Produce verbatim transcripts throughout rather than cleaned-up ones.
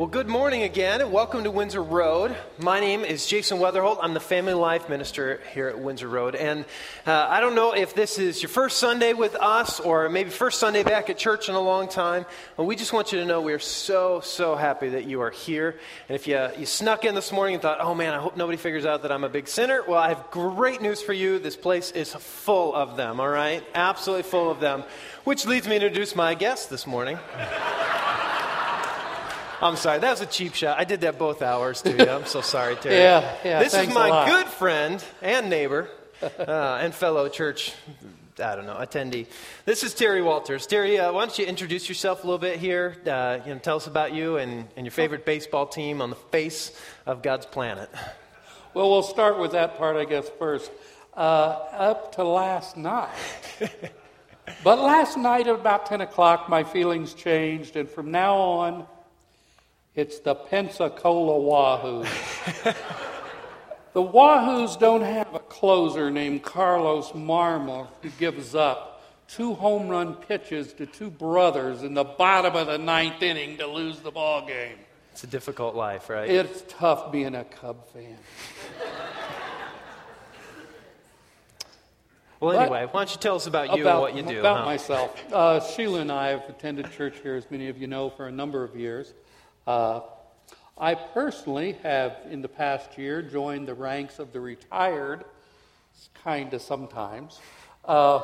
Well, good morning again, and welcome to Windsor Road. My name is Jason Weatherholt. I'm the Family Life Minister here at Windsor Road. And uh, I don't know if this is your first Sunday with us or maybe first Sunday back at church in a long time, but we just want you to know we are so, so happy that you are here. And if you, you snuck in this morning and thought, oh man, I hope nobody figures out that I'm a big sinner, well, I have great news for you. This place is full of them, all right? Absolutely full of them, which leads me to introduce my guest this morning. I'm sorry, that was a cheap shot. I did that both hours to you. I'm so sorry, Terry. yeah, yeah. This is my good friend and neighbor uh, and fellow church, I don't know, attendee. This is Terry Walters. Terry, uh, why don't you introduce yourself a little bit here? Uh, you know, tell us about you and, and your favorite baseball team on the face of God's planet. Well, we'll start with that part, I guess, first. Uh, up to last night. But last night at about ten o'clock, my feelings changed, and from now on, it's the Pensacola Wahoos. The Wahoos don't have a closer named Carlos Marmol who gives up two home run pitches to two brothers in the bottom of the ninth inning to lose the ball game. It's a difficult life, right? It's tough being a Cub fan. Well, but anyway, why don't you tell us about you about, and what you do? About huh? myself. Uh, Sheila and I have attended church here, as many of you know, for a number of years. Uh, I personally have, in the past year, joined the ranks of the retired, kind of sometimes. Uh,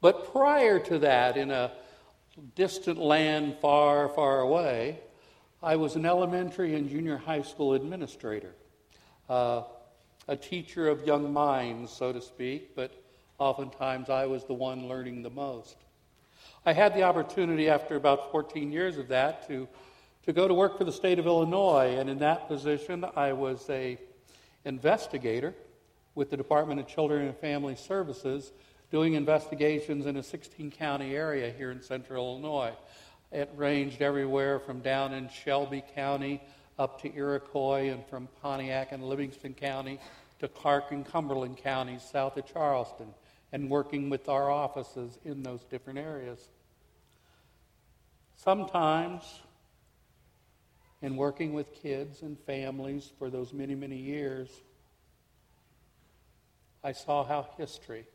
but prior to that, in a distant land far, far away, I was an elementary and junior high school administrator, uh, a teacher of young minds, so to speak, but oftentimes I was the one learning the most. I had the opportunity after about fourteen years of that to to go to work for the state of Illinois, and in that position, I was a investigator with the Department of Children and Family Services doing investigations in a sixteen-county area here in central Illinois. It ranged everywhere from down in Shelby County up to Iroquois and from Pontiac and Livingston County to Clark and Cumberland counties south of Charleston, and working with our offices in those different areas. Sometimes, and working with kids and families for those many, many years, I saw how history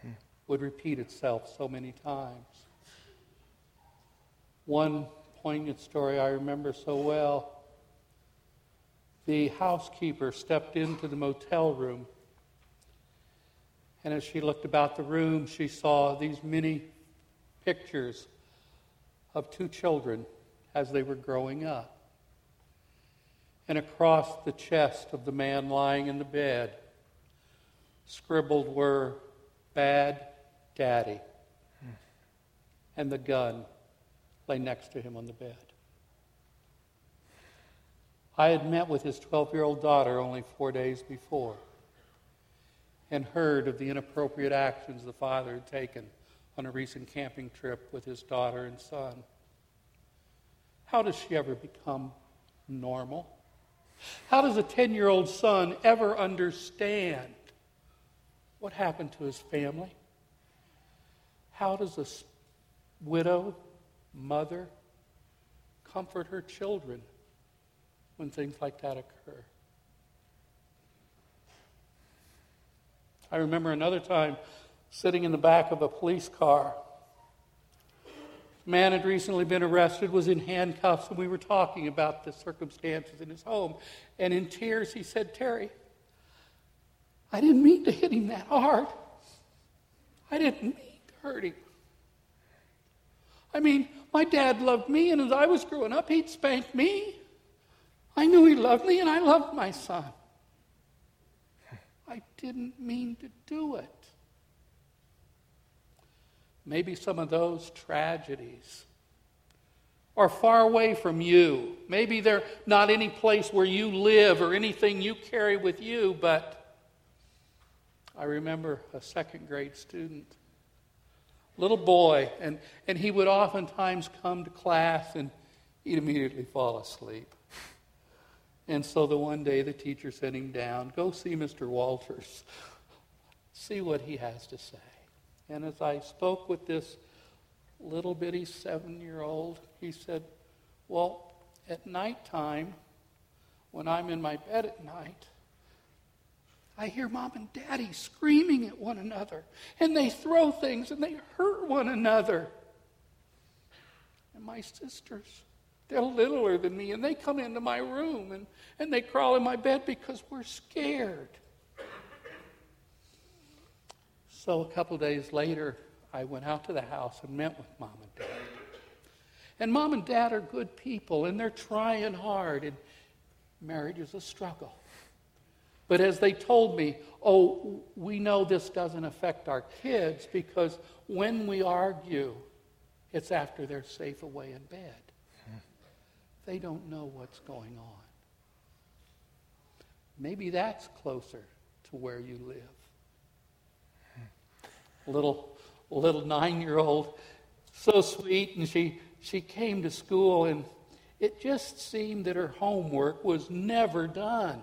hmm. would repeat itself so many times. One poignant story I remember so well. The housekeeper stepped into the motel room, and as she looked about the room, she saw these many pictures of two children as they were growing up. And across the chest of the man lying in the bed, scribbled were "Bad Daddy." Hmm. And the gun lay next to him on the bed. I had met with his twelve-year-old daughter only four days before and heard of the inappropriate actions the father had taken on a recent camping trip with his daughter and son. How does she ever become normal? How does a ten-year-old son ever understand what happened to his family? How does a widowed mother comfort her children when things like that occur? I remember another time sitting in the back of a police car. The man had recently been arrested, was in handcuffs, and we were talking about the circumstances in his home. And in tears, he said, "Terry, I didn't mean to hit him that hard. I didn't mean to hurt him. I mean, my dad loved me, and as I was growing up, he'd spank me. I knew he loved me, and I loved my son. I didn't mean to do it." Maybe some of those tragedies are far away from you. Maybe they're not any place where you live or anything you carry with you, but I remember a second grade student, little boy, and, and he would oftentimes come to class and he'd immediately fall asleep. And so the one day the teacher sent him down, "Go see Mister Walters, see what he has to say." And as I spoke with this little bitty seven-year-old, he said, "Well, at nighttime, when I'm in my bed at night, I hear mom and daddy screaming at one another, and they throw things and they hurt one another. And my sisters, they're littler than me, and they come into my room and, and they crawl in my bed because we're scared. So a couple days later, I went out to the house and met with mom and dad. And mom and dad are good people, and they're trying hard, and marriage is a struggle. But as they told me, oh, we know this doesn't affect our kids because when we argue, it's after they're safe away in bed. They don't know what's going on. Maybe that's closer to where you live. Little little nine-year-old, so sweet, and she, she came to school, and it just seemed that her homework was never done.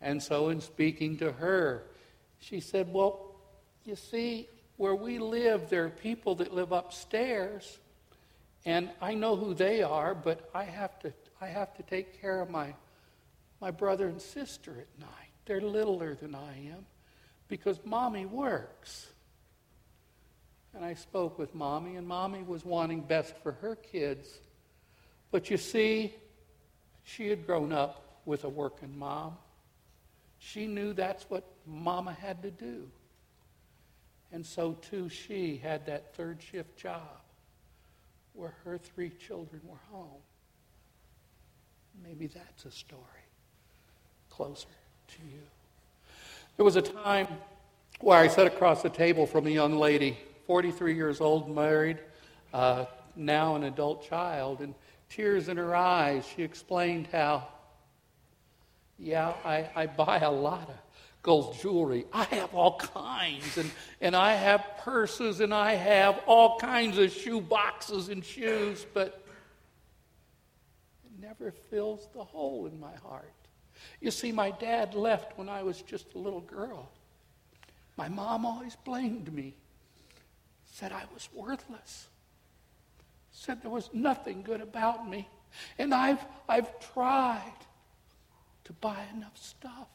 And so in speaking to her, she said, well, you see, where we live, there are people that live upstairs, and I know who they are, but I have to I have to take care of my, my brother and sister at night. They're littler than I am because Mommy works. And I spoke with Mommy, and Mommy was wanting best for her kids. But you see, she had grown up with a working mom. She knew that's what Mama had to do. And so, too, she had that third shift job where her three children were home. Maybe that's a story closer to you. There was a time where I sat across the table from a young lady, forty-three years old, married, uh, now an adult child, and tears in her eyes, she explained how, yeah, I, I buy a lot of gold jewelry. I have all kinds, and, and I have purses, and I have all kinds of shoe boxes and shoes, but it never fills the hole in my heart. You see, my dad left when I was just a little girl. My mom always blamed me, said I was worthless, said there was nothing good about me, and I've I've tried to buy enough stuff,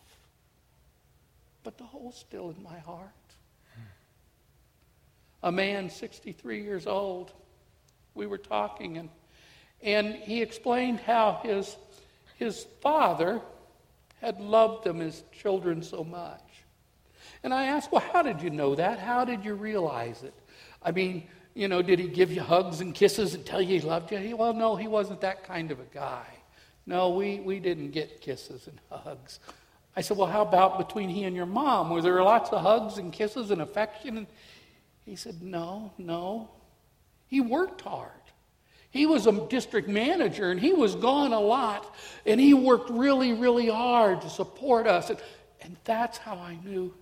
but the hole's still in my heart. Hmm. A man, sixty-three years old, we were talking, and and he explained how his his father had loved them as children so much. And I asked, well, how did you know that? How did you realize it? I mean, you know, did he give you hugs and kisses and tell you he loved you? He, well, no, he wasn't that kind of a guy. No, we, we didn't get kisses and hugs. I said, well, how about between he and your mom? Were there lots of hugs and kisses and affection? And he said, no, no. He worked hard. He was a district manager, and he was gone a lot, and he worked really, really hard to support us. And, and that's how I knew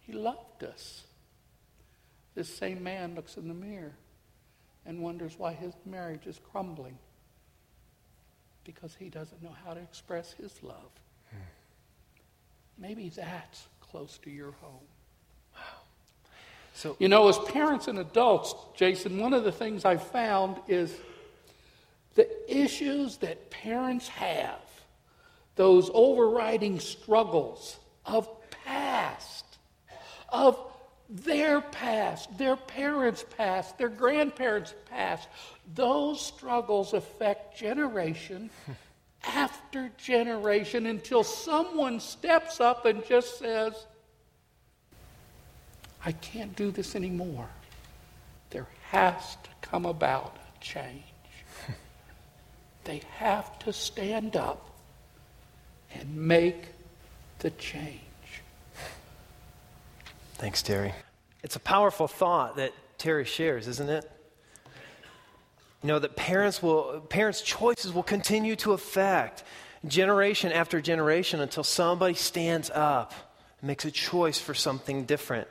he loved us. This same man looks in the mirror and wonders why his marriage is crumbling, because he doesn't know how to express his love. Hmm. Maybe that's close to your home. Wow. So, you know, as parents and adults, Jason, one of the things I found is the issues that parents have, those overriding struggles of past, of their past, their parents' past, their grandparents' past, those struggles affect generation after generation until someone steps up and just says, I can't do this anymore. There has to come about a change. They have to stand up and make the change. Thanks, Terry. It's a powerful thought that Terry shares, isn't it? You know, that parents will, parents' choices will continue to affect generation after generation until somebody stands up and makes a choice for something different.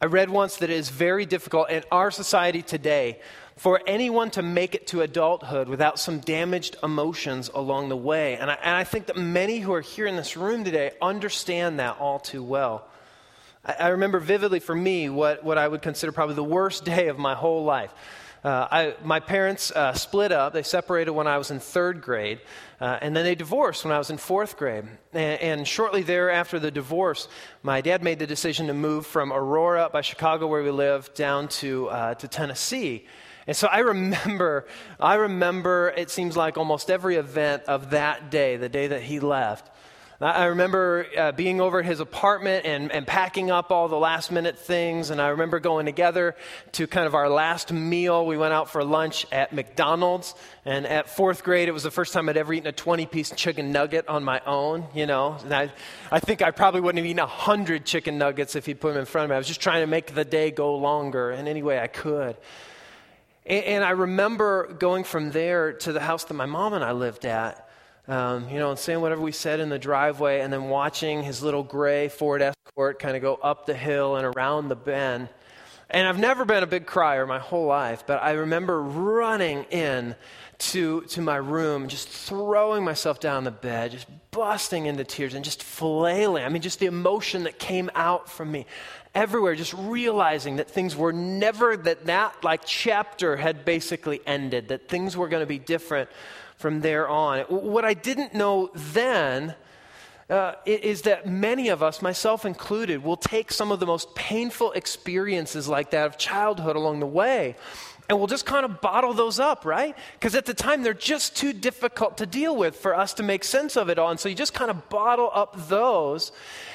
I read once that it is very difficult in our society today for anyone to make it to adulthood without some damaged emotions along the way. And I, and I think that many who are here in this room today understand that all too well. I remember vividly for me what, what I would consider probably the worst day of my whole life. Uh, I, my parents uh, split up. They separated when I was in third grade, uh, and then they divorced when I was in fourth grade. And, and shortly thereafter the divorce, my dad made the decision to move from Aurora by Chicago, where we lived, down to uh, to Tennessee. And so I remember, I remember. It seems like almost every event of that day, the day that he left. I remember uh, being over at his apartment and, and packing up all the last minute things. And I remember going together to kind of our last meal. We went out for lunch at McDonald's. And at fourth grade, it was the first time I'd ever eaten a twenty-piece chicken nugget on my own, you know. And I, I think I probably wouldn't have eaten one hundred chicken nuggets if he put them in front of me. I was just trying to make the day go longer in any way I could. And, and I remember going from there to the house that my mom and I lived at. Um, you know, and saying whatever we said in the driveway, and then watching his little gray Ford Escort kind of go up the hill and around the bend. And I've never been a big crier my whole life, but I remember running in to to my room, just throwing myself down the bed, just busting into tears and just flailing. I mean, just the emotion that came out from me everywhere, just realizing that things were never, that that like chapter had basically ended, that things were going to be different from there on. What I didn't know then uh, is that many of us, myself included, will take some of the most painful experiences like that of childhood along the way, and we'll just kind of bottle those up, right? Because at the time, they're just too difficult to deal with for us to make sense of it all, and so you just kind of bottle up those,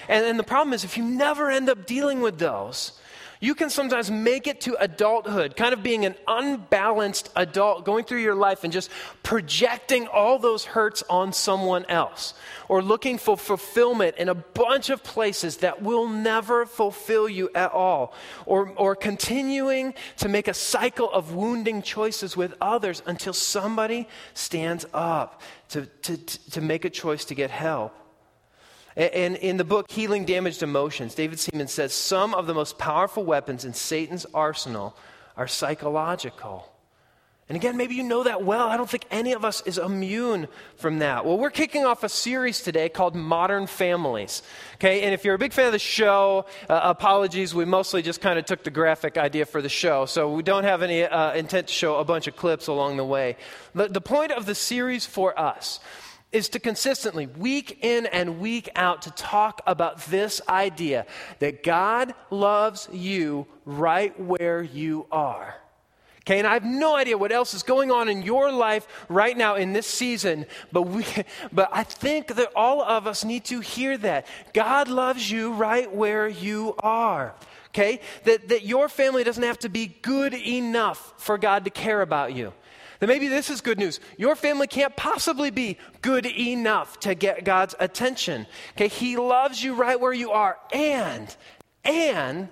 and, and the problem is if you never end up dealing with those, you can sometimes make it to adulthood, kind of being an unbalanced adult, going through your life and just projecting all those hurts on someone else, or looking for fulfillment in a bunch of places that will never fulfill you at all, or, or continuing to make a cycle of wounding choices with others until somebody stands up to, to, to make a choice to get help. And in the book, Healing Damaged Emotions, David Seaman says, some of the most powerful weapons in Satan's arsenal are psychological. And again, maybe you know that well. I don't think any of us is immune from that. Well, we're kicking off a series today called Modern Families, okay? And if you're a big fan of the show, uh, apologies, we mostly just kind of took the graphic idea for the show, so we don't have any uh, intent to show a bunch of clips along the way. But the point of the series for us is to consistently, week in and week out, to talk about this idea that God loves you right where you are. Okay, and I have no idea what else is going on in your life right now in this season, but we, but I think that all of us need to hear that. God loves you right where you are. Okay, that, that your family doesn't have to be good enough for God to care about you. Then maybe this is good news. Your family can't possibly be good enough to get God's attention. Okay, he loves you right where you are. And, and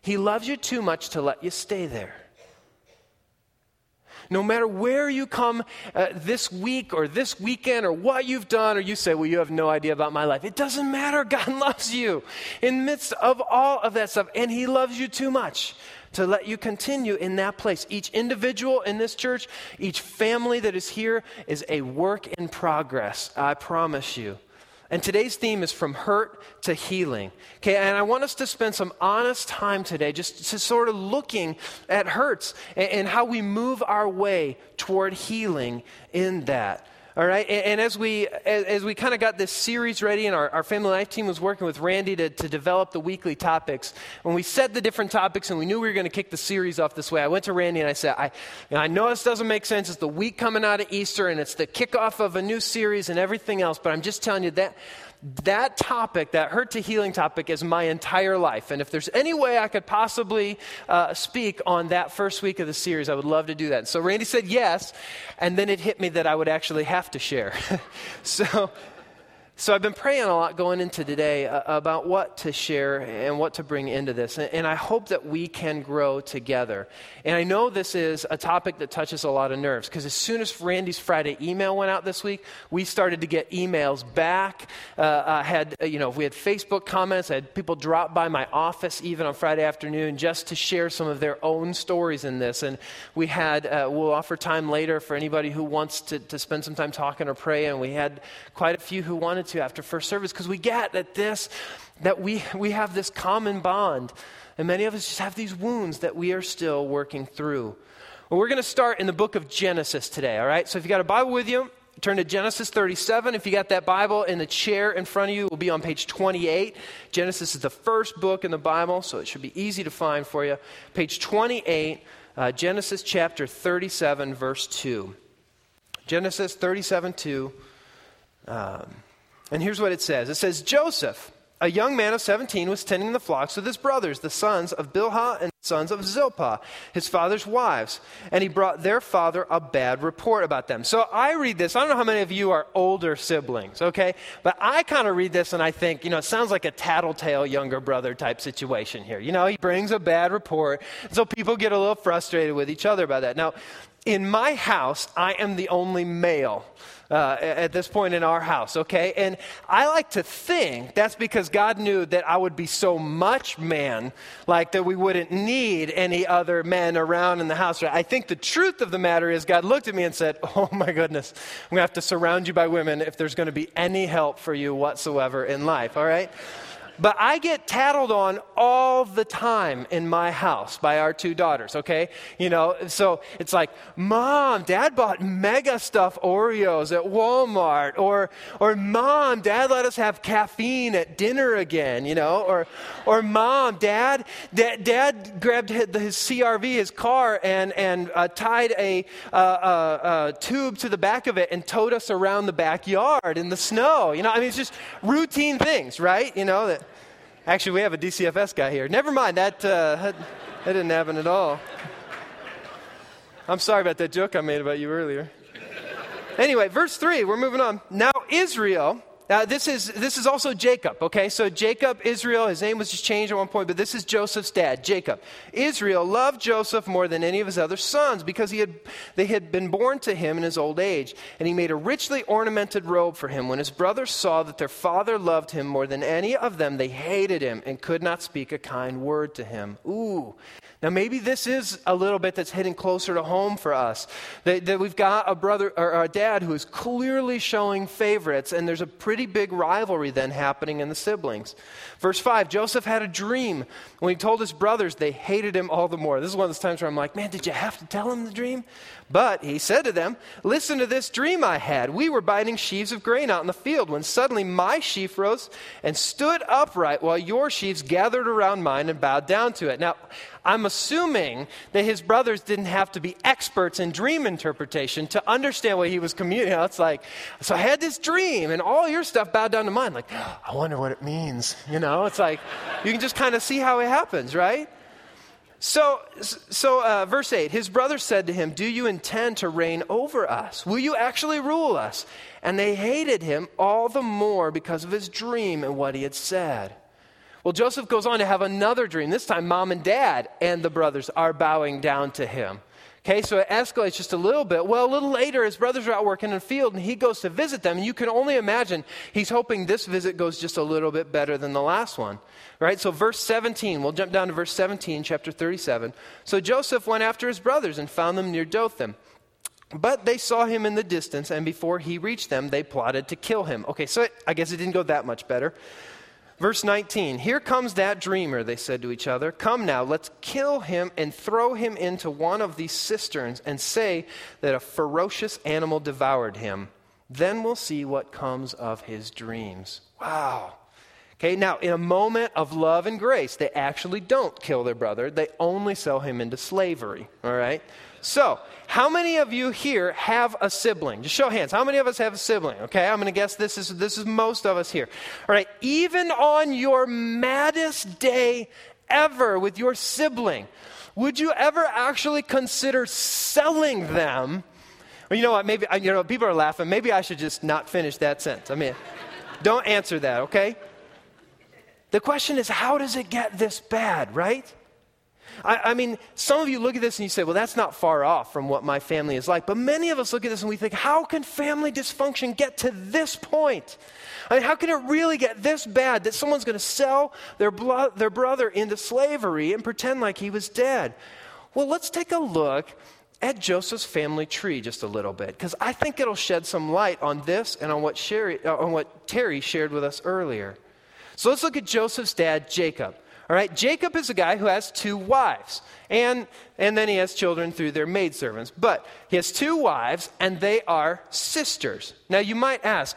he loves you too much to let you stay there. No matter where you come uh, this week or this weekend or what you've done, or you say, well, you have no idea about my life. It doesn't matter. God loves you in the midst of all of that stuff. And he loves you too much to let you continue in that place. Each individual in this church, each family that is here is a work in progress, I promise you. And today's theme is from hurt to healing. Okay, and I want us to spend some honest time today just to sort of looking at hurts and, and how we move our way toward healing in that. All right, and, and as we as, as we kind of got this series ready, and our, our family life team was working with Randy to, to develop the weekly topics, when we set the different topics and we knew we were going to kick the series off this way, I went to Randy and I said, I, and I know this doesn't make sense, it's the week coming out of Easter, and it's the kickoff of a new series and everything else, but I'm just telling you that that topic, that hurt to healing topic, is my entire life, and if there's any way I could possibly uh, speak on that first week of the series, I would love to do that. And so Randy said yes, and then it hit me that I would actually have to share. so so I've been praying a lot going into today uh, about what to share and what to bring into this, and, and I hope that we can grow together. And I know this is a topic that touches a lot of nerves, because as soon as Randy's Friday email went out this week, we started to get emails back. Uh, I had, you know, we had Facebook comments. I had people drop by my office even on Friday afternoon just to share some of their own stories in this, and we had, uh, we'll offer time later for anybody who wants to, to spend some time talking or praying, and we had quite a few who wanted to after first service, because we get that this, that we we have this common bond, and many of us just have these wounds that we are still working through. Well, we're going to start in the book of Genesis today, all right? So if you got a Bible with you, turn to Genesis thirty-seven. If you got that Bible in the chair in front of you, it will be on page twenty-eight. Genesis is the first book in the Bible, so it should be easy to find for you. Page twenty-eight, uh, Genesis chapter thirty-seven, verse two. Genesis thirty-seven, two. Um, and here's what it says. It says, Joseph, a young man of seventeen, was tending the flocks with his brothers, the sons of Bilhah and the sons of Zilpah, his father's wives. And he brought their father a bad report about them. So I read this. I don't know how many of you are older siblings, okay? But I kind of read this and I think, you know, it sounds like a tattletale younger brother type situation here. You know, he brings a bad report. So people get a little frustrated with each other about that. Now, in my house, I am the only male uh, at this point in our house, okay? And I like to think that's because God knew that I would be so much man, like that we wouldn't need any other men around in the house. I think the truth of the matter is God looked at me and said, oh my goodness, I'm going to have to surround you by women if there's going to be any help for you whatsoever in life, all right? But I get tattled on all the time in my house by our two daughters, okay? You know, so it's like, Mom, Dad bought mega stuff Oreos at Walmart. Or, or Mom, Dad let us have caffeine at dinner again, you know? Or, or Mom, Dad, Dad, Dad grabbed his, his C R V, his car, and, and uh, tied a uh, uh, uh, tube to the back of it and towed us around the backyard in the snow. You know, I mean, it's just routine things, right? You know, that. Actually, we have a D C F S guy here. Never mind, that, uh, that that didn't happen at all. I'm sorry about that joke I made about you earlier. Anyway, verse three, we're moving on. Now Israel, uh, this is this is also Jacob, okay? So Jacob, Israel, his name was just changed at one point, but this is Joseph's dad, Jacob. Israel loved Joseph more than any of his other sons because he had they had been born to him in his old age, and he made a richly ornamented robe for him. When his brothers saw that their father loved him more than any of them, they hated him and could not speak a kind word to him. Ooh. Now maybe this is a little bit that's hitting closer to home for us. That, that we've got a brother or a dad who is clearly showing favorites, and there's a pretty big rivalry then happening in the siblings. Verse five, Joseph had a dream. When he told his brothers, they hated him all the more. This is one of those times where I'm like, man, did you have to tell him the dream? But he said to them, listen to this dream I had. We were binding sheaves of grain out in the field when suddenly my sheaf rose and stood upright while your sheaves gathered around mine and bowed down to it. Now, I'm assuming that his brothers didn't have to be experts in dream interpretation to understand what he was communicating. You know, it's like, so I had this dream and all your stuff bowed down to mine. Like, I wonder what it means. You know, it's like, you can just kind of see how it happens, right? So, so uh, verse eight, his brothers said to him, do you intend to reign over us? Will you actually rule us? And they hated him all the more because of his dream and what he had said. Well, Joseph goes on to have another dream. This time, Mom and Dad and the brothers are bowing down to him. Okay, so it escalates just a little bit. Well, a little later, his brothers are out working in the field, and he goes to visit them. And you can only imagine he's hoping this visit goes just a little bit better than the last one. Right, so verse seventeen, we'll jump down to verse seventeen, chapter thirty-seven. So Joseph went after his brothers and found them near Dothan. But they saw him in the distance, and before he reached them, they plotted to kill him. Okay, so it, I guess it didn't go that much better. Verse nineteen, here comes that dreamer, they said to each other. Come now, let's kill him and throw him into one of these cisterns and say that a ferocious animal devoured him. Then we'll see what comes of his dreams. Wow. Okay, now in a moment of love and grace, they actually don't kill their brother. They only sell him into slavery, all right? So, how many of you here have a sibling? Just show hands. How many of us have a sibling? Okay, I'm going to guess this is this is most of us here. All right, even on your maddest day ever with your sibling, would you ever actually consider selling them? Well, you know what? Maybe you know people are laughing. Maybe I should just not finish that sentence. I mean, don't answer that. Okay. The question is, how does it get this bad? Right. I, I mean, some of you look at this and you say, well, that's not far off from what my family is like. But many of us look at this and we think, how can family dysfunction get to this point? I mean, how can it really get this bad that someone's going to sell their, blo- their brother into slavery and pretend like he was dead? Well, let's take a look at Joseph's family tree just a little bit, because I think it'll shed some light on this and on what, Sherry, uh, on what Terry shared with us earlier. So let's look at Joseph's dad, Jacob. All right, Jacob is a guy who has two wives, and and then he has children through their maidservants. But he has two wives, and they are sisters. Now, you might ask,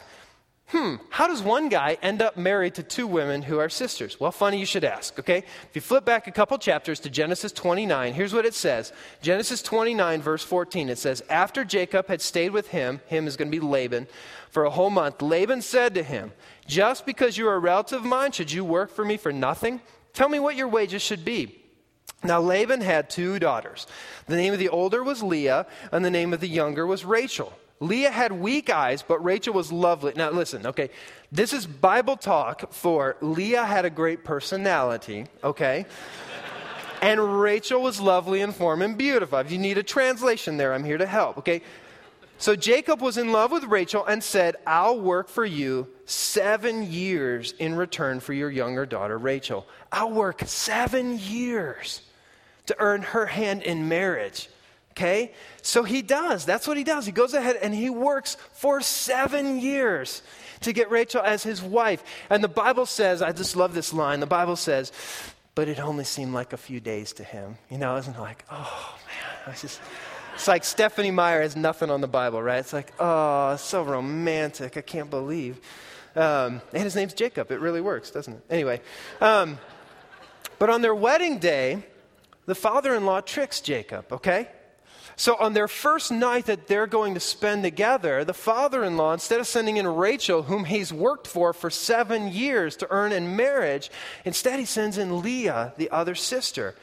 hmm, how does one guy end up married to two women who are sisters? Well, funny you should ask, okay? If you flip back a couple chapters to Genesis twenty-nine, here's what it says. Genesis twenty-nine, verse fourteen, it says, after Jacob had stayed with him, him is going to be Laban, for a whole month, Laban said to him, just because you are a relative of mine, should you work for me for nothing? Tell me what your wages should be. Now, Laban had two daughters. The name of the older was Leah, and the name of the younger was Rachel. Leah had weak eyes, but Rachel was lovely. Now, listen, okay, this is Bible talk for Leah had a great personality, okay? And Rachel was lovely in form and beautiful. If you need a translation there, I'm here to help, okay? So Jacob was in love with Rachel and said, I'll work for you seven years in return for your younger daughter, Rachel. I'll work seven years to earn her hand in marriage. Okay, so he does. That's what he does. He goes ahead and he works for seven years to get Rachel as his wife. And the Bible says, I just love this line, the Bible says, but it only seemed like a few days to him. You know, isn't it like, oh man, I just, it's like Stephanie Meyer has nothing on the Bible, right? It's like, oh, it's so romantic. I can't believe. Um, and his name's Jacob. It really works, doesn't it? Anyway, um, but on their wedding day, the father-in-law tricks Jacob, okay? So on their first night that they're going to spend together, the father-in-law, instead of sending in Rachel, whom he's worked for for seven years to earn in marriage, instead he sends in Leah, the other sister.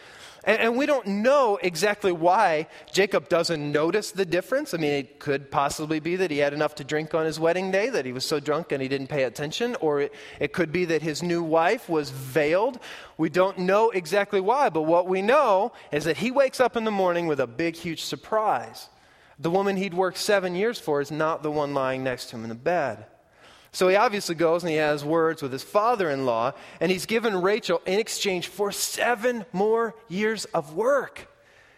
And, and we don't know exactly why Jacob doesn't notice the difference. I mean, it could possibly be that he had enough to drink on his wedding day, that he was so drunk and he didn't pay attention, or it, it could be that his new wife was veiled. We don't know exactly why, but what we know is that he wakes up in the morning with a big, huge surprise. The woman he'd worked seven years for is not the one lying next to him in the bed. So he obviously goes and he has words with his father-in-law, and he's given Rachel in exchange for seven more years of work.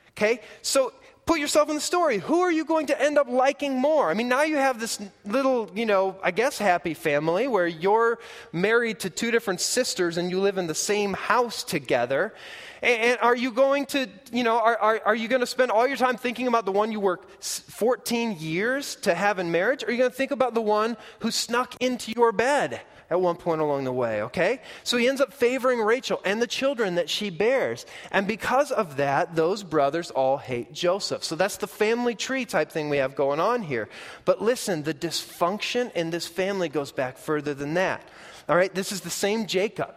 Okay? So put yourself in the story. Who are you going to end up liking more? I mean, now you have this little, you know, I guess happy family where you're married to two different sisters and you live in the same house together. And are you going to, you know, are, are, are you going to spend all your time thinking about the one you worked fourteen years to have in marriage? Or are you going to think about the one who snuck into your bed at one point along the way, okay? So he ends up favoring Rachel and the children that she bears. And because of that, those brothers all hate Joseph. So that's the family tree type thing we have going on here. But listen, the dysfunction in this family goes back further than that. All right, this is the same Jacob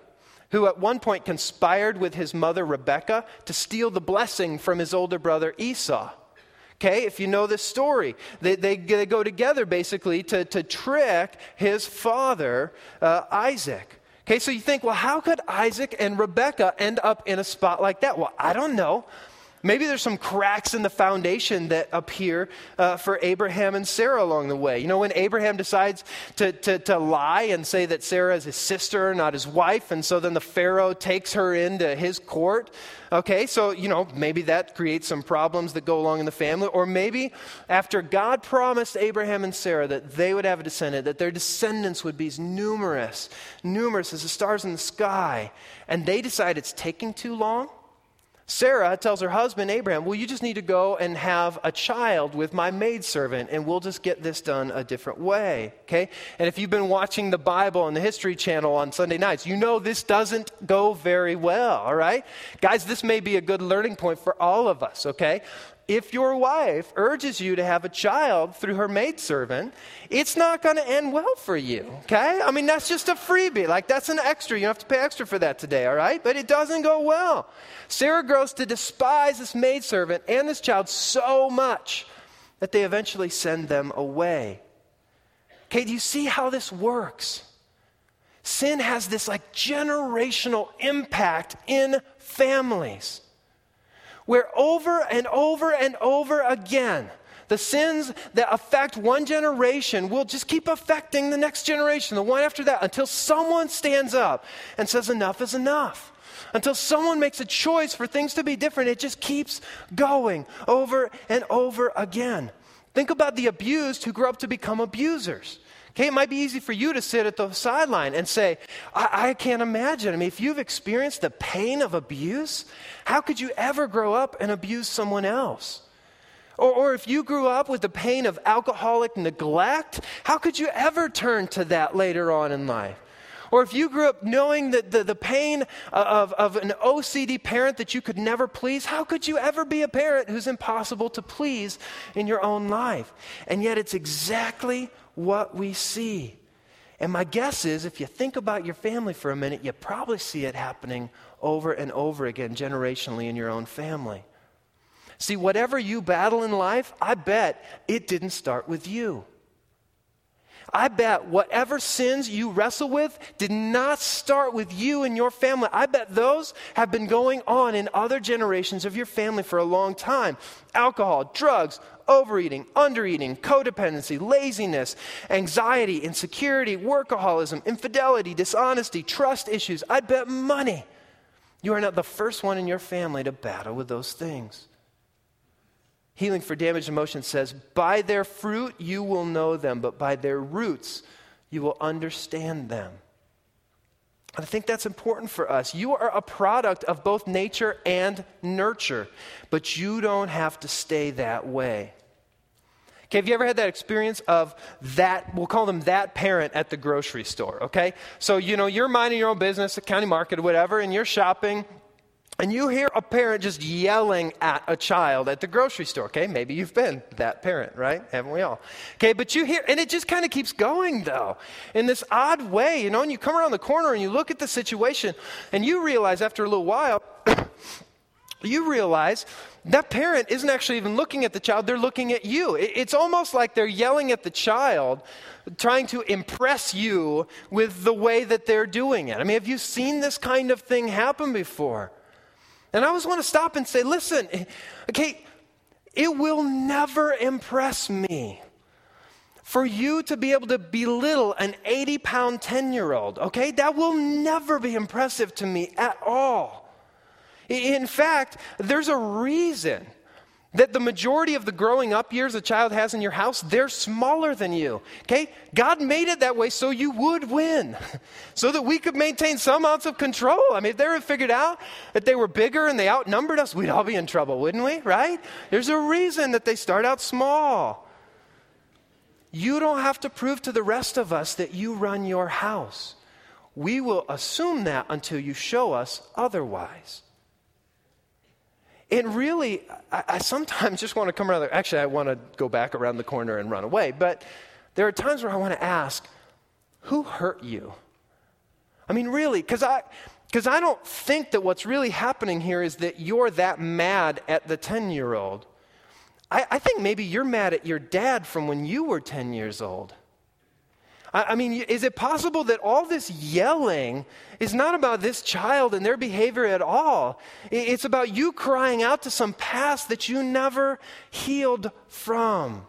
who at one point conspired with his mother Rebekah to steal the blessing from his older brother Esau. Okay, if you know this story, they they, they go together basically to, to trick his father, uh, Isaac. Okay, so you think, well, how could Isaac and Rebekah end up in a spot like that? Well, I don't know. Maybe there's some cracks in the foundation that appear uh, for Abraham and Sarah along the way. You know, when Abraham decides to, to, to lie and say that Sarah is his sister, not his wife, and so then the Pharaoh takes her into his court. Okay, so, you know, maybe that creates some problems that go along in the family. Or maybe after God promised Abraham and Sarah that they would have a descendant, that their descendants would be as numerous, numerous as the stars in the sky, and they decide it's taking too long. Sarah tells her husband, Abraham, well, you just need to go and have a child with my maidservant, and we'll just get this done a different way, okay? And if you've been watching the Bible and the History Channel on Sunday nights, you know this doesn't go very well, all right? Guys, this may be a good learning point for all of us, okay? If your wife urges you to have a child through her maidservant, it's not going to end well for you, okay? I mean, that's just a freebie. Like, that's an extra. You don't have to pay extra for that today, all right? But it doesn't go well. Sarah grows to despise this maidservant and this child so much that they eventually send them away. Okay, do you see how this works? Sin has this, like, generational impact in families, where over and over and over again, the sins that affect one generation will just keep affecting the next generation, the one after that, until someone stands up and says enough is enough. Until someone makes a choice for things to be different, it just keeps going over and over again. Think about the abused who grow up to become abusers. Okay, it might be easy for you to sit at the sideline and say, I, I can't imagine. I mean, if you've experienced the pain of abuse, how could you ever grow up and abuse someone else? Or, or if you grew up with the pain of alcoholic neglect, how could you ever turn to that later on in life? Or if you grew up knowing that the, the pain of, of an O C D parent that you could never please, how could you ever be a parent who's impossible to please in your own life? And yet it's exactly what we see. And my guess is, if you think about your family for a minute, you probably see it happening over and over again generationally in your own family. See, whatever you battle in life, I bet it didn't start with you. I bet whatever sins you wrestle with did not start with you and your family. I bet those have been going on in other generations of your family for a long time. Alcohol, drugs, overeating, undereating, codependency, laziness, anxiety, insecurity, workaholism, infidelity, dishonesty, trust issues. I bet money. You are not the first one in your family to battle with those things. Healing for Damaged Emotions says, by their fruit you will know them, but by their roots you will understand them. And I think that's important for us. You are a product of both nature and nurture, but you don't have to stay that way. Okay, have you ever had that experience of that, we'll call them that parent at the grocery store, okay? So, you know, you're minding your own business, the county market or whatever, and you're shopping, and you hear a parent just yelling at a child at the grocery store, okay? Maybe you've been that parent, right? Haven't we all? Okay, but you hear, and it just kind of keeps going, though, in this odd way, you know, and you come around the corner and you look at the situation, and you realize after a little while, you realize that parent isn't actually even looking at the child, they're looking at you. It's almost like they're yelling at the child, trying to impress you with the way that they're doing it. I mean, have you seen this kind of thing happen before? And I always want to stop and say, listen, okay, it will never impress me for you to be able to belittle an eighty-pound ten-year-old, okay? That will never be impressive to me at all. In fact, there's a reason that the majority of the growing up years a child has in your house, they're smaller than you, okay? God made it that way so you would win, so that we could maintain some ounce of control. I mean, if they were figured out that they were bigger and they outnumbered us, we'd all be in trouble, wouldn't we, right? There's a reason that they start out small. You don't have to prove to the rest of us that you run your house. We will assume that until you show us otherwise. And really, I, I sometimes just want to come around there. Actually, I want to go back around the corner and run away. But there are times where I want to ask, who hurt you? I mean, really, because I, because I don't think that what's really happening here is that you're that mad at the ten-year-old. I, I think maybe you're mad at your dad from when you were ten years old. I mean, is it possible that all this yelling is not about this child and their behavior at all? It's about you crying out to some past that you never healed from.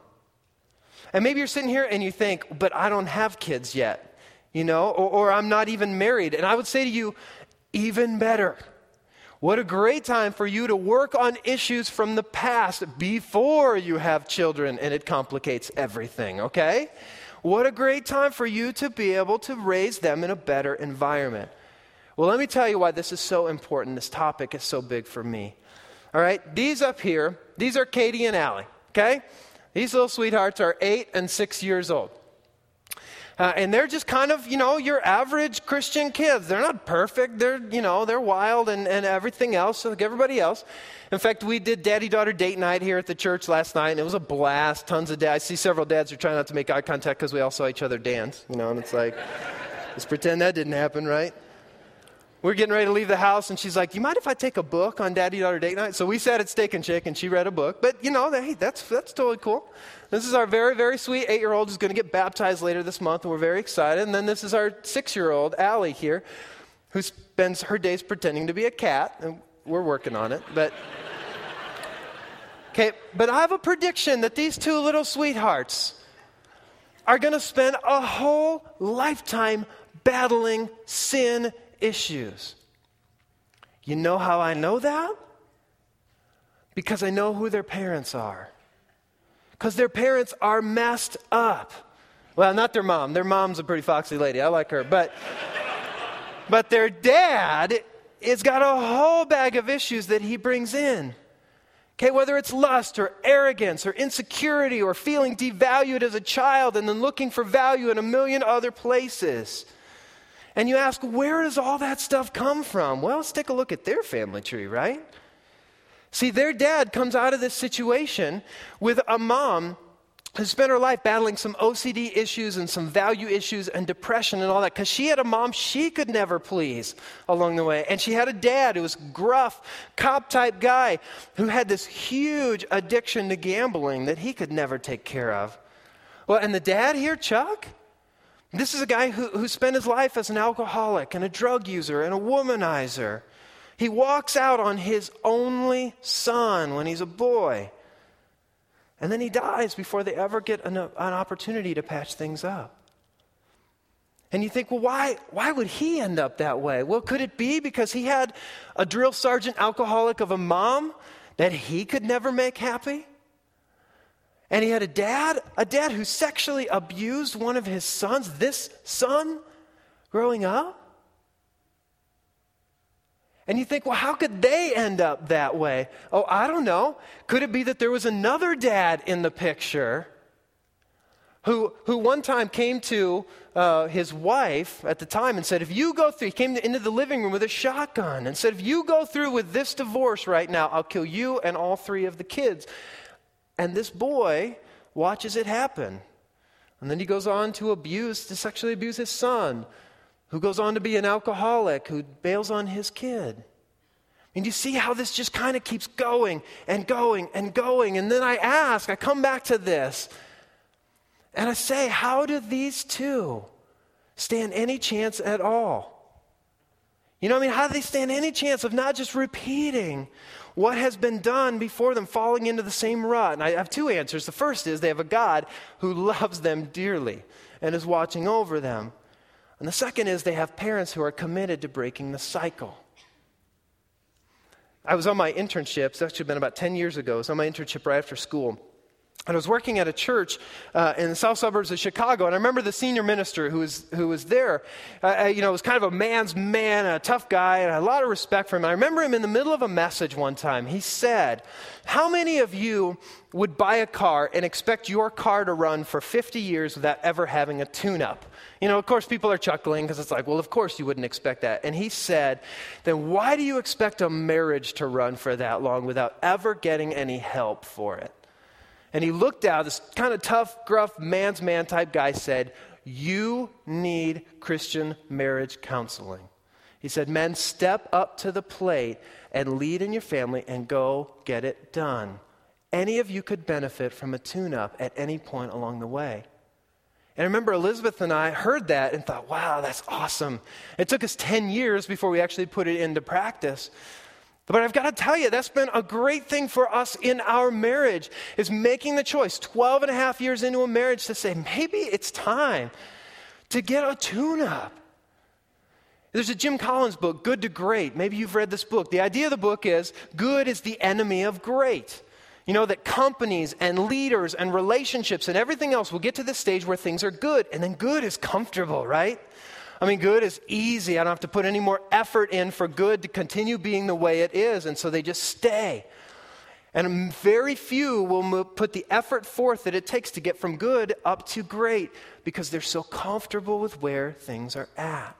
And maybe you're sitting here and you think, but I don't have kids yet, you know, or, or I'm not even married. And I would say to you, even better. What a great time for you to work on issues from the past before you have children and it complicates everything, okay? What a great time for you to be able to raise them in a better environment. Well, let me tell you why this is so important. This topic is so big for me. All right, these up here, these are Katie and Allie, okay? These little sweethearts are eight and six years old. Uh, and they're just kind of, you know, your average Christian kids. They're not perfect. They're, you know, they're wild and, and everything else, like everybody else. In fact, we did daddy-daughter date night here at the church last night, and it was a blast. Tons of dads. I see several dads who try not to make eye contact because we all saw each other dance, you know, and it's like, let's pretend that didn't happen, right? We're getting ready to leave the house, and she's like, you mind if I take a book on daddy-daughter date night? So we sat at Steak and Shake, and she read a book. But, you know, hey, that's, that's totally cool. This is our very, very sweet eight-year-old who's going to get baptized later this month, and we're very excited. And then this is our six-year-old, Allie, here, who spends her days pretending to be a cat. And we're working on it. But okay, but I have a prediction that these two little sweethearts are going to spend a whole lifetime battling sin issues. You know how I know that? Because I know who their parents are. Because their parents are messed up. Well, not their mom. Their mom's a pretty foxy lady. I like her. But but their dad has got a whole bag of issues that he brings in. Okay, whether it's lust or arrogance or insecurity or feeling devalued as a child and then looking for value in a million other places. And you ask, where does all that stuff come from? Well, let's take a look at their family tree, right? See, their dad comes out of this situation with a mom who spent her life battling some O C D issues and some value issues and depression and all that, because she had a mom she could never please along the way. And she had a dad who was gruff, cop-type guy who had this huge addiction to gambling that he could never take care of. Well, and the dad here, Chuck, this is a guy who, who spent his life as an alcoholic and a drug user and a womanizer. He walks out on his only son when he's a boy. And then he dies before they ever get an, an opportunity to patch things up. And you think, well, why, why would he end up that way? Well, could it be because he had a drill sergeant alcoholic of a mom that he could never make happy? And he had a dad, a dad who sexually abused one of his sons, this son, growing up? And you think, well, how could they end up that way? Oh, I don't know. Could it be that there was another dad in the picture who who one time came to uh, his wife at the time and said, if you go through, he came into the living room with a shotgun and said, if you go through with this divorce right now, I'll kill you and all three of the kids. And this boy watches it happen. And then he goes on to abuse, to sexually abuse his son, who goes on to be an alcoholic, who bails on his kid. And you see how this just kind of keeps going and going and going. And then I ask, I come back to this, and I say, how do these two stand any chance at all? You know what I mean? How do they stand any chance of not just repeating what has been done before them, falling into the same rut? And I have two answers. The first is they have a God who loves them dearly and is watching over them. And the second is they have parents who are committed to breaking the cycle. I was on my internship, it's actually been about ten years ago, I was on my internship right after school. And I was working at a church uh, in the south suburbs of Chicago, and I remember the senior minister who was who was there, uh, you know, was kind of a man's man, a tough guy, and I had a lot of respect for him. And I remember him in the middle of a message one time. He said, how many of you would buy a car and expect your car to run for fifty years without ever having a tune-up? You know, of course, people are chuckling because it's like, well, of course you wouldn't expect that. And he said, then why do you expect a marriage to run for that long without ever getting any help for it? And he looked out, this kind of tough, gruff, man's man type guy said, you need Christian marriage counseling. He said, men, step up to the plate and lead in your family and go get it done. Any of you could benefit from a tune-up at any point along the way. And I remember Elizabeth and I heard that and thought, wow, that's awesome. It took us ten years before we actually put it into practice. But I've got to tell you, that's been a great thing for us in our marriage, is making the choice twelve and a half years into a marriage to say, maybe it's time to get a tune-up. There's a Jim Collins book, Good to Great. Maybe you've read this book. The idea of the book is good is the enemy of great. You know, that companies and leaders and relationships and everything else will get to this stage where things are good, and then good is comfortable, right? I mean, good is easy. I don't have to put any more effort in for good to continue being the way it is. And so they just stay. And very few will put the effort forth that it takes to get from good up to great because they're so comfortable with where things are at.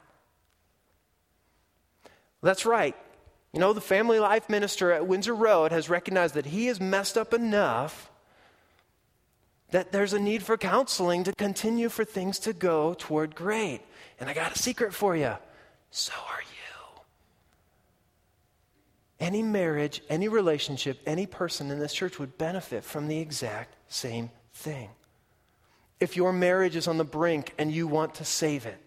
That's right. You know, the family life minister at Windsor Road has recognized that he is messed up enough that there's a need for counseling to continue for things to go toward great. And I got a secret for you. So are you. Any marriage, any relationship, any person in this church would benefit from the exact same thing. If your marriage is on the brink and you want to save it,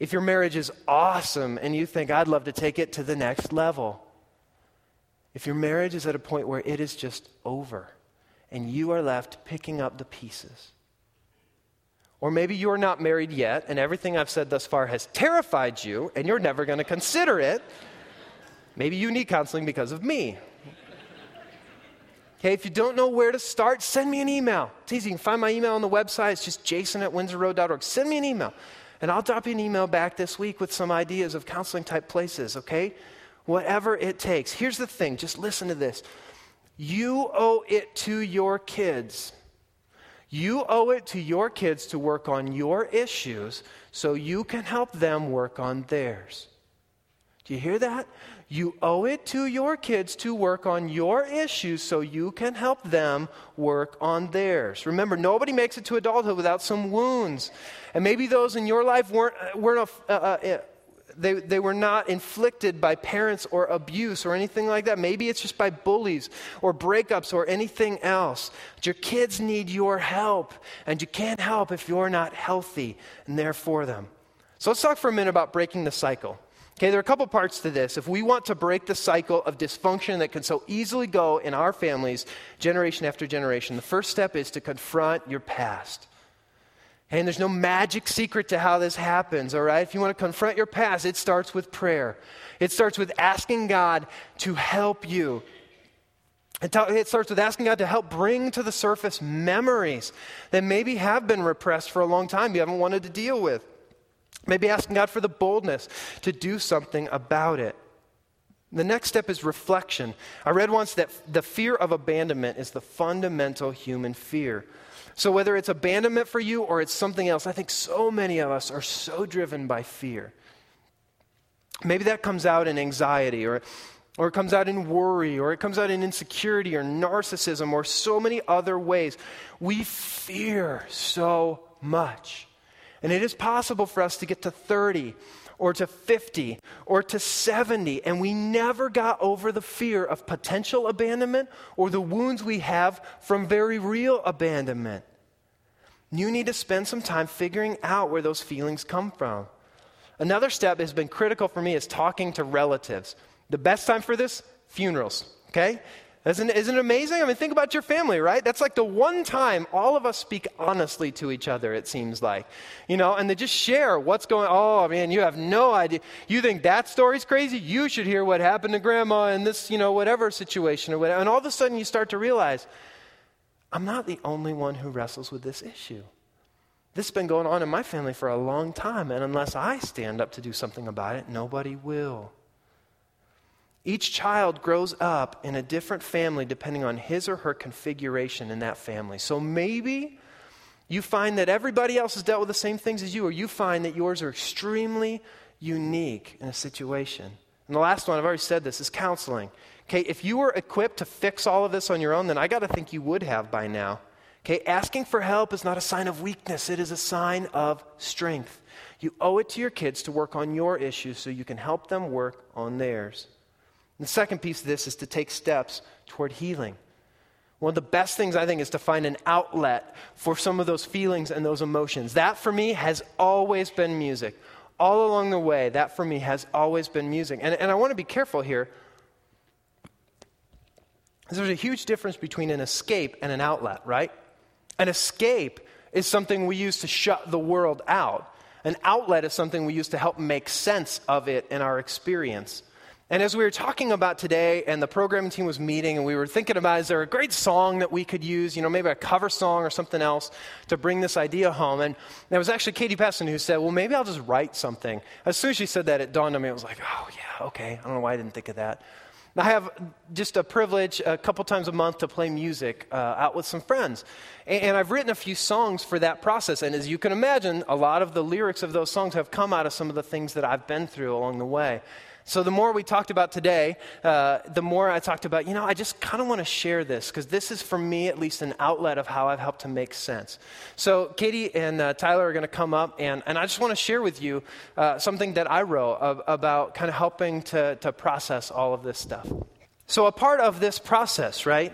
if your marriage is awesome and you think, I'd love to take it to the next level, if your marriage is at a point where it is just over and you are left picking up the pieces, or maybe you are not married yet, and everything I've said thus far has terrified you, and you're never going to consider it. Maybe you need counseling because of me. Okay, if you don't know where to start, send me an email. It's easy. You can find my email on the website. It's just jason at windsor road dot org. Send me an email, and I'll drop you an email back this week with some ideas of counseling-type places, okay? Whatever it takes. Here's the thing. Just listen to this. You owe it to your kids. You owe it to your kids to work on your issues so you can help them work on theirs. Do you hear that? You owe it to your kids to work on your issues so you can help them work on theirs. Remember, nobody makes it to adulthood without some wounds. And maybe those in your life weren't, weren't uh, uh, they, they were not inflicted by parents or abuse or anything like that. Maybe it's just by bullies or breakups or anything else. But your kids need your help, and you can't help if you're not healthy and there for them. So let's talk for a minute about breaking the cycle. Okay, there are a couple parts to this. If we want to break the cycle of dysfunction that can so easily go in our families generation after generation, the first step is to confront your past. And there's no magic secret to how this happens, all right? If you want to confront your past, it starts with prayer. It starts with asking God to help you. It starts with asking God to help bring to the surface memories that maybe have been repressed for a long time you haven't wanted to deal with. Maybe asking God for the boldness to do something about it. The next step is reflection. I read once that the fear of abandonment is the fundamental human fear. So whether it's abandonment for you or it's something else, I think so many of us are so driven by fear. Maybe that comes out in anxiety, or, or it comes out in worry, or it comes out in insecurity or narcissism or so many other ways. We fear so much. And it is possible for us to get to thirty or to fifty or to seventy, and we never got over the fear of potential abandonment or the wounds we have from very real abandonment. You need to spend some time figuring out where those feelings come from. Another step that has been critical for me is talking to relatives. The best time for this, funerals, okay? Isn't, isn't it amazing? I mean, think about your family, right? That's like the one time all of us speak honestly to each other, it seems like. You know, and they just share what's going on. Oh, man, you have no idea. You think that story's crazy? You should hear what happened to Grandma in this, you know, whatever situation or whatever. And all of a sudden you start to realize, I'm not the only one who wrestles with this issue. This has been going on in my family for a long time, and unless I stand up to do something about it, nobody will. Each child grows up in a different family depending on his or her configuration in that family. So maybe you find that everybody else has dealt with the same things as you, or you find that yours are extremely unique in a situation. And the last one, I've already said this, is counseling. Okay, if you were equipped to fix all of this on your own, then I got to think you would have by now. Okay, asking for help is not a sign of weakness. It is a sign of strength. You owe it to your kids to work on your issues so you can help them work on theirs. The second piece of this is to take steps toward healing. One of the best things, I think, is to find an outlet for some of those feelings and those emotions. That, for me, has always been music. All along the way, that, for me, has always been music. And, and I want to be careful here. There's a huge difference between an escape and an outlet, right? An escape is something we use to shut the world out. An outlet is something we use to help make sense of it in our experience. And as we were talking about today, and the programming team was meeting, and we were thinking about, is there a great song that we could use, you know, maybe a cover song or something else to bring this idea home? And it was actually Katie Peston who said, well, maybe I'll just write something. As soon as she said that, it dawned on me. I was like, oh, yeah, okay. I don't know why I didn't think of that. I have just a privilege a couple times a month to play music uh, out with some friends. And, and I've written a few songs for that process. And as you can imagine, a lot of the lyrics of those songs have come out of some of the things that I've been through along the way. So the more we talked about today, uh, the more I talked about, you know, I just kind of want to share this because this is, for me, at least an outlet of how I've helped to make sense. So Katie and uh, Tyler are going to come up, and, and I just want to share with you uh, something that I wrote of, about kind of helping to, to process all of this stuff. So a part of this process, right,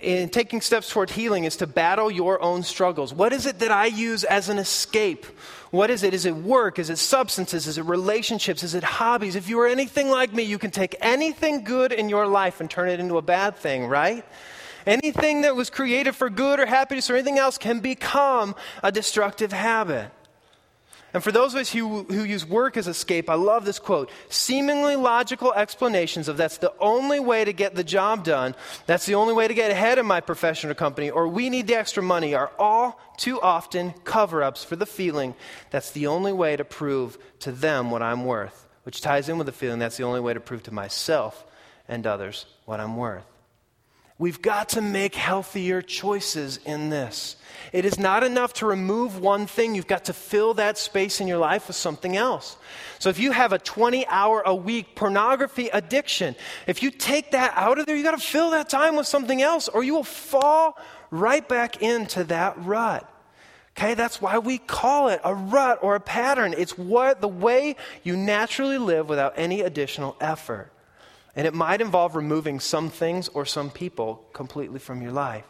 in taking steps toward healing is to battle your own struggles. What is it that I use as an escape? What is it? Is it work? Is it substances? Is it relationships? Is it hobbies? If you are anything like me, you can take anything good in your life and turn it into a bad thing, right? Anything that was created for good or happiness or anything else can become a destructive habit. And for those of us who, who use work as escape, I love this quote. Seemingly logical explanations of that's the only way to get the job done, that's the only way to get ahead in my profession or company, or we need the extra money are all too often cover-ups for the feeling that's the only way to prove to them what I'm worth, which ties in with the feeling that's the only way to prove to myself and others what I'm worth. We've got to make healthier choices in this. It is not enough to remove one thing. You've got to fill that space in your life with something else. So if you have a twenty-hour-a-week pornography addiction, if you take that out of there, you've got to fill that time with something else, or you will fall right back into that rut. Okay, that's why we call it a rut or a pattern. It's what the way you naturally live without any additional effort. And it might involve removing some things or some people completely from your life.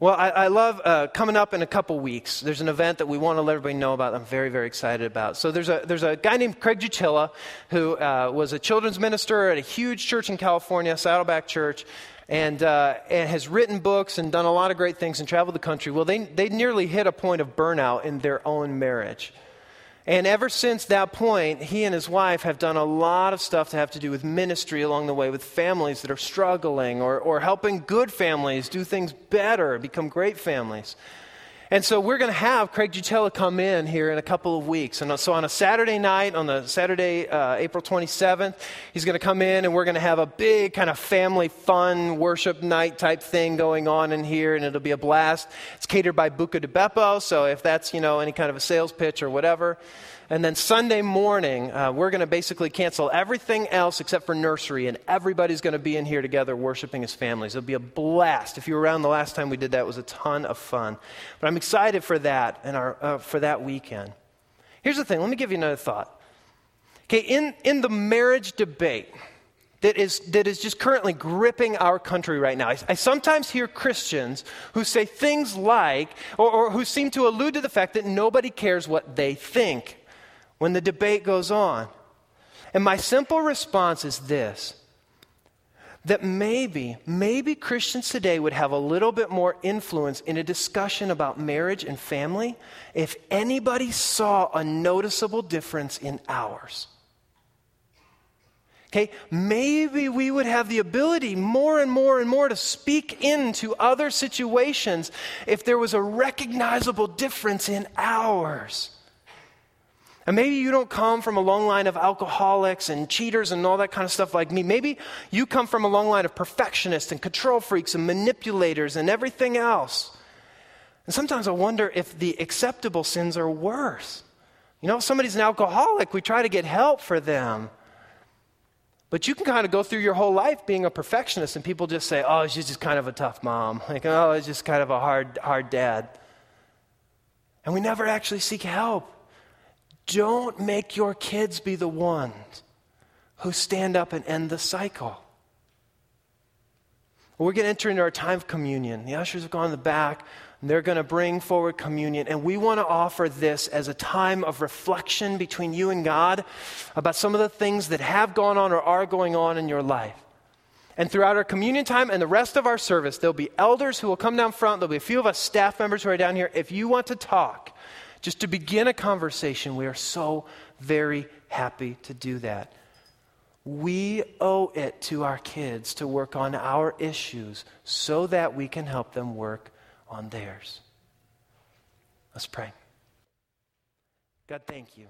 Well, I, I love uh, coming up in a couple weeks. There's an event that we want to let everybody know about. I'm very, very excited about. So there's a there's a guy named Craig Jutilla who uh, was a children's minister at a huge church in California, Saddleback Church, and uh, and has written books and done a lot of great things and traveled the country. Well, they they nearly hit a point of burnout in their own marriage. And ever since that point, he and his wife have done a lot of stuff to have to do with ministry along the way, with families that are struggling or, or helping good families do things better, become great families. And so we're going to have Craig Jutilla come in here in a couple of weeks. And so on a Saturday night, on the Saturday, uh, April twenty-seventh, he's going to come in and we're going to have a big kind of family fun worship night type thing going on in here. And it'll be a blast. It's catered by Buca di Beppo. So if that's, you know, any kind of a sales pitch or whatever. And then Sunday morning, uh, we're going to basically cancel everything else except for nursery, and everybody's going to be in here together worshiping his families. It'll be a blast. If you were around the last time we did that, it was a ton of fun. But I'm excited for that and our uh, for that weekend. Here's the thing. Let me give you another thought. Okay, in, in the marriage debate that is that is just currently gripping our country right now, I, I sometimes hear Christians who say things like, or, or who seem to allude to the fact that nobody cares what they think when the debate goes on. And my simple response is this, that maybe, maybe Christians today would have a little bit more influence in a discussion about marriage and family if anybody saw a noticeable difference in ours. Okay, maybe we would have the ability more and more and more to speak into other situations if there was a recognizable difference in ours. And maybe you don't come from a long line of alcoholics and cheaters and all that kind of stuff like me. Maybe you come from a long line of perfectionists and control freaks and manipulators and everything else. And sometimes I wonder if the acceptable sins are worse. You know, if somebody's an alcoholic, we try to get help for them. But you can kind of go through your whole life being a perfectionist and people just say, oh, she's just kind of a tough mom. Like, oh, it's just kind of a hard, hard dad. And we never actually seek help. Don't make your kids be the ones who stand up and end the cycle. We're going to enter into our time of communion. The ushers have gone in the back, and they're going to bring forward communion. And we want to offer this as a time of reflection between you and God about some of the things that have gone on or are going on in your life. And throughout our communion time and the rest of our service, there'll be elders who will come down front. There'll be a few of us staff members who are down here. If you want to talk, just to begin a conversation, we are so very happy to do that. We owe it to our kids to work on our issues so that we can help them work on theirs. Let's pray. God, thank you.